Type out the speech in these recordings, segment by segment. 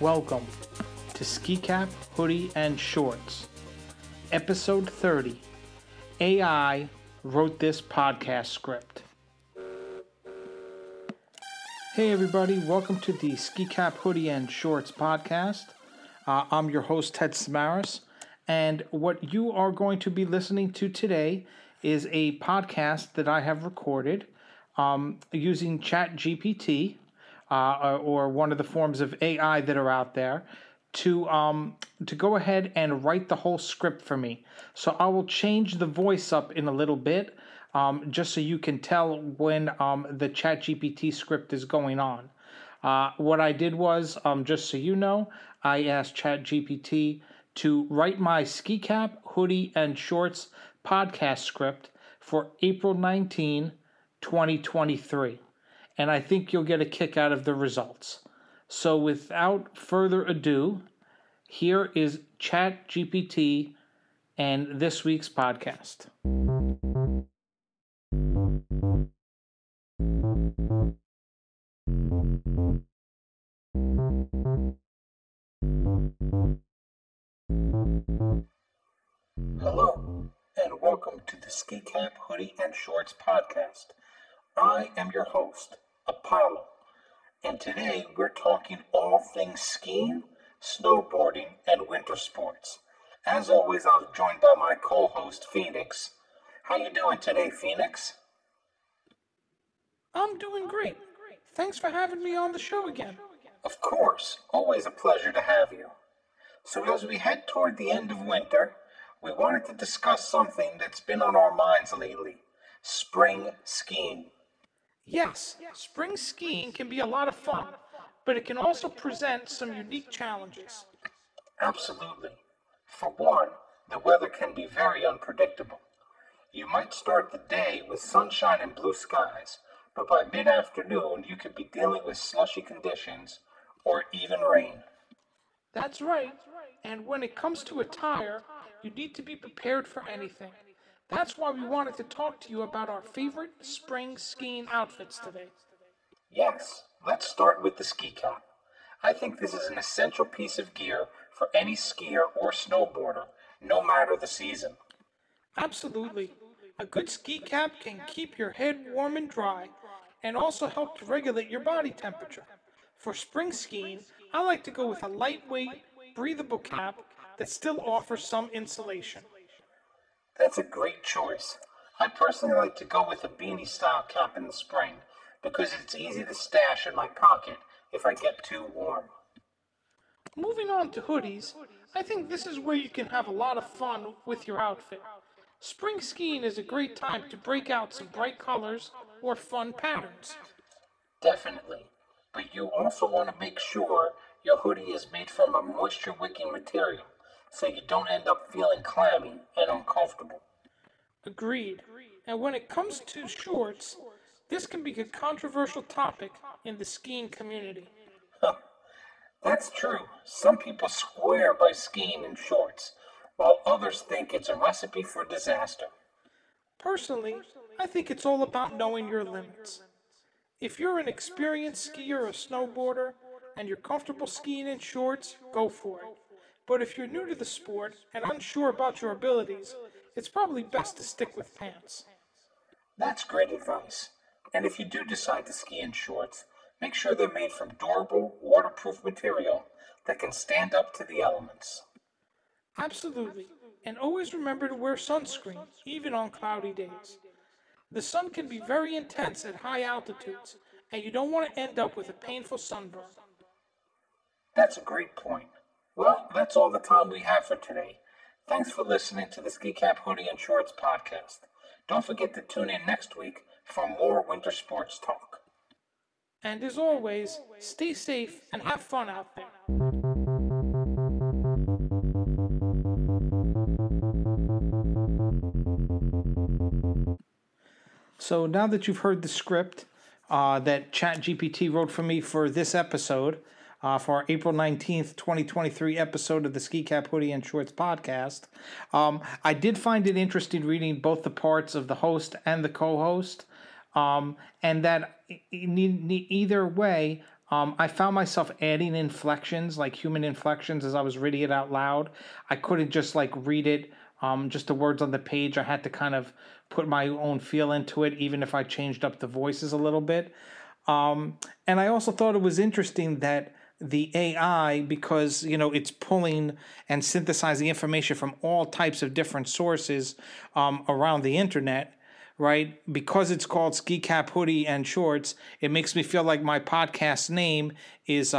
Welcome to Ski Cap, Hoodie, and Shorts, Episode 30, AI Wrote This Podcast Script. Hey everybody, welcome to the Ski Cap, Hoodie, and Shorts podcast. I'm your host, Ted Samaris, and what you are going to be listening to today is a podcast that I have recorded using ChatGPT. Or one of the forms of AI that are out there, to go ahead and write the whole script for me. So I will change the voice up in a little bit, just so you can tell when the ChatGPT script is going on. What I did was, just so you know, I asked ChatGPT to write my Ski Cap, Hoodie, and Shorts podcast script for April 19, 2023. And I think you'll get a kick out of the results. So without further ado, here is ChatGPT and this week's podcast. Hello, and welcome to the Ski Cap, Hoodie, and Shorts podcast. I am your host, Apollo, and today we're talking all things skiing, snowboarding, and winter sports. As always, I'm joined by my co-host, Phoenix. How you doing today, Phoenix? I'm doing great. Thanks for having me on the show again. Of course. Always a pleasure to have you. So as we head toward the end of winter, we wanted to discuss something that's been on our minds lately, spring skiing. Yes, spring skiing can be a lot of fun, but it can also present some unique challenges. Absolutely. For one, the weather can be very unpredictable. You might start the day with sunshine and blue skies, but by mid-afternoon you could be dealing with slushy conditions or even rain. That's right. And when it comes to attire, you need to be prepared for anything. That's why we wanted to talk to you about our favorite spring skiing outfits today. Yes, let's start with the ski cap. I think this is an essential piece of gear for any skier or snowboarder, no matter the season. Absolutely. A good ski cap can keep your head warm and dry, and also help to regulate your body temperature. For spring skiing, I like to go with a lightweight, breathable cap that still offers some insulation. That's a great choice. I personally like to go with a beanie-style cap in the spring because it's easy to stash in my pocket if I get too warm. Moving on to hoodies, I think this is where you can have a lot of fun with your outfit. Spring skiing is a great time to break out some bright colors or fun patterns. Definitely, but you also want to make sure your hoodie is made from a moisture-wicking material, so you don't end up feeling clammy and uncomfortable. Agreed. And when it comes to shorts, this can be a controversial topic in the skiing community. That's true. Some people swear by skiing in shorts, while others think it's a recipe for disaster. Personally, I think it's all about knowing your limits. If you're an experienced skier or snowboarder, and you're comfortable skiing in shorts, go for it. But if you're new to the sport and unsure about your abilities, it's probably best to stick with pants. That's great advice. And if you do decide to ski in shorts, make sure they're made from durable, waterproof material that can stand up to the elements. Absolutely. And always remember to wear sunscreen, even on cloudy days. The sun can be very intense at high altitudes, and you don't want to end up with a painful sunburn. That's a great point. Well, that's all the time we have for today. Thanks for listening to the Ski Cap, Hoodie, and Shorts podcast. Don't forget to tune in next week for more winter sports talk. And as always, stay safe and have fun out there. So now that you've heard the script that ChatGPT wrote for me for this episode, for our April 19th, 2023 episode of the Ski Cap, Hoodie, and Shorts podcast. I did find it interesting reading both the parts of the host and the co-host, and that either way, I found myself adding inflections, like human inflections, as I was reading it out loud. I couldn't just like read it, just the words on the page. I had to kind of put my own feel into it, even if I changed up the voices a little bit. And I also thought it was interesting that the AI, because, you know, it's pulling and synthesizing information from all types of different sources around the internet, right? Because it's called Ski Cap Hoodie and Shorts, it makes me feel like my podcast name is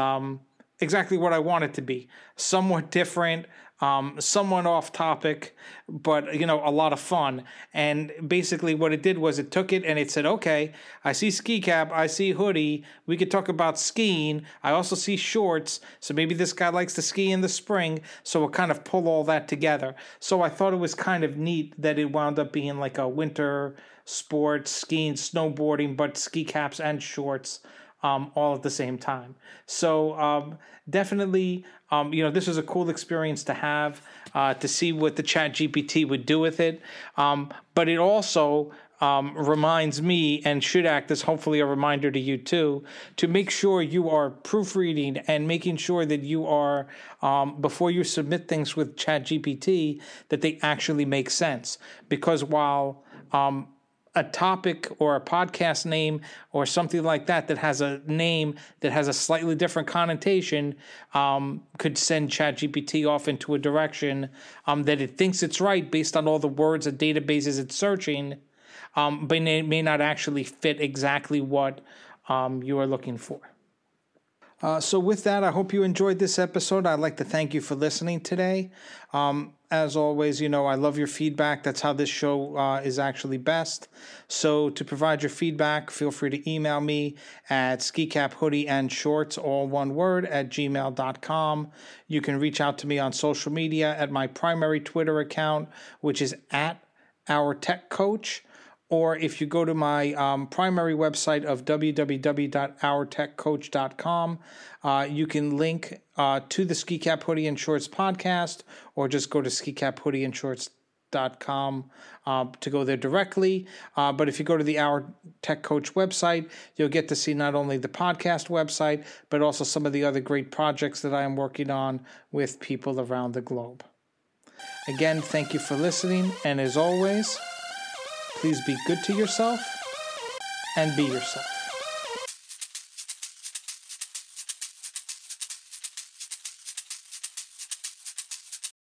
exactly what I want it to be. Somewhat different, somewhat off topic, but, you know, a lot of fun. And basically what it did was it took it and it said, okay, I see ski cap, I see hoodie, we could talk about skiing, I also see shorts, so maybe this guy likes to ski in the spring, so we'll kind of pull all that together. So I thought it was kind of neat that it wound up being like a winter sports, skiing, snowboarding, but ski caps and shorts, all at the same time. So definitely, you know, this was a cool experience to have, to see what the ChatGPT would do with it. But it also reminds me, and should act as hopefully a reminder to you too, to make sure you are proofreading and making sure that you are, before you submit things with ChatGPT, that they actually make sense. Because while a topic or a podcast name or something like that that has a name that has a slightly different connotation could send ChatGPT off into a direction that it thinks it's right based on all the words and databases it's searching, but it may not actually fit exactly what you are looking for. So with that, I hope you enjoyed this episode. I'd like to thank you for listening today. As always, you know, I love your feedback. That's how this show is actually best. So to provide your feedback, feel free to email me at skicaphoodieandshorts, all one word, at gmail.com. You can reach out to me on social media at my primary Twitter account, which is at ourtechcoach. Or if you go to my primary website of www.ourtechcoach.com, you can link to the Ski Cap Hoodie and Shorts podcast, or just go to skicaphoodieandshorts.com to go there directly. But if you go to the Our Tech Coach website, you'll get to see not only the podcast website, but also some of the other great projects that I am working on with people around the globe. Again, thank you for listening, and as always, please be good to yourself and be yourself.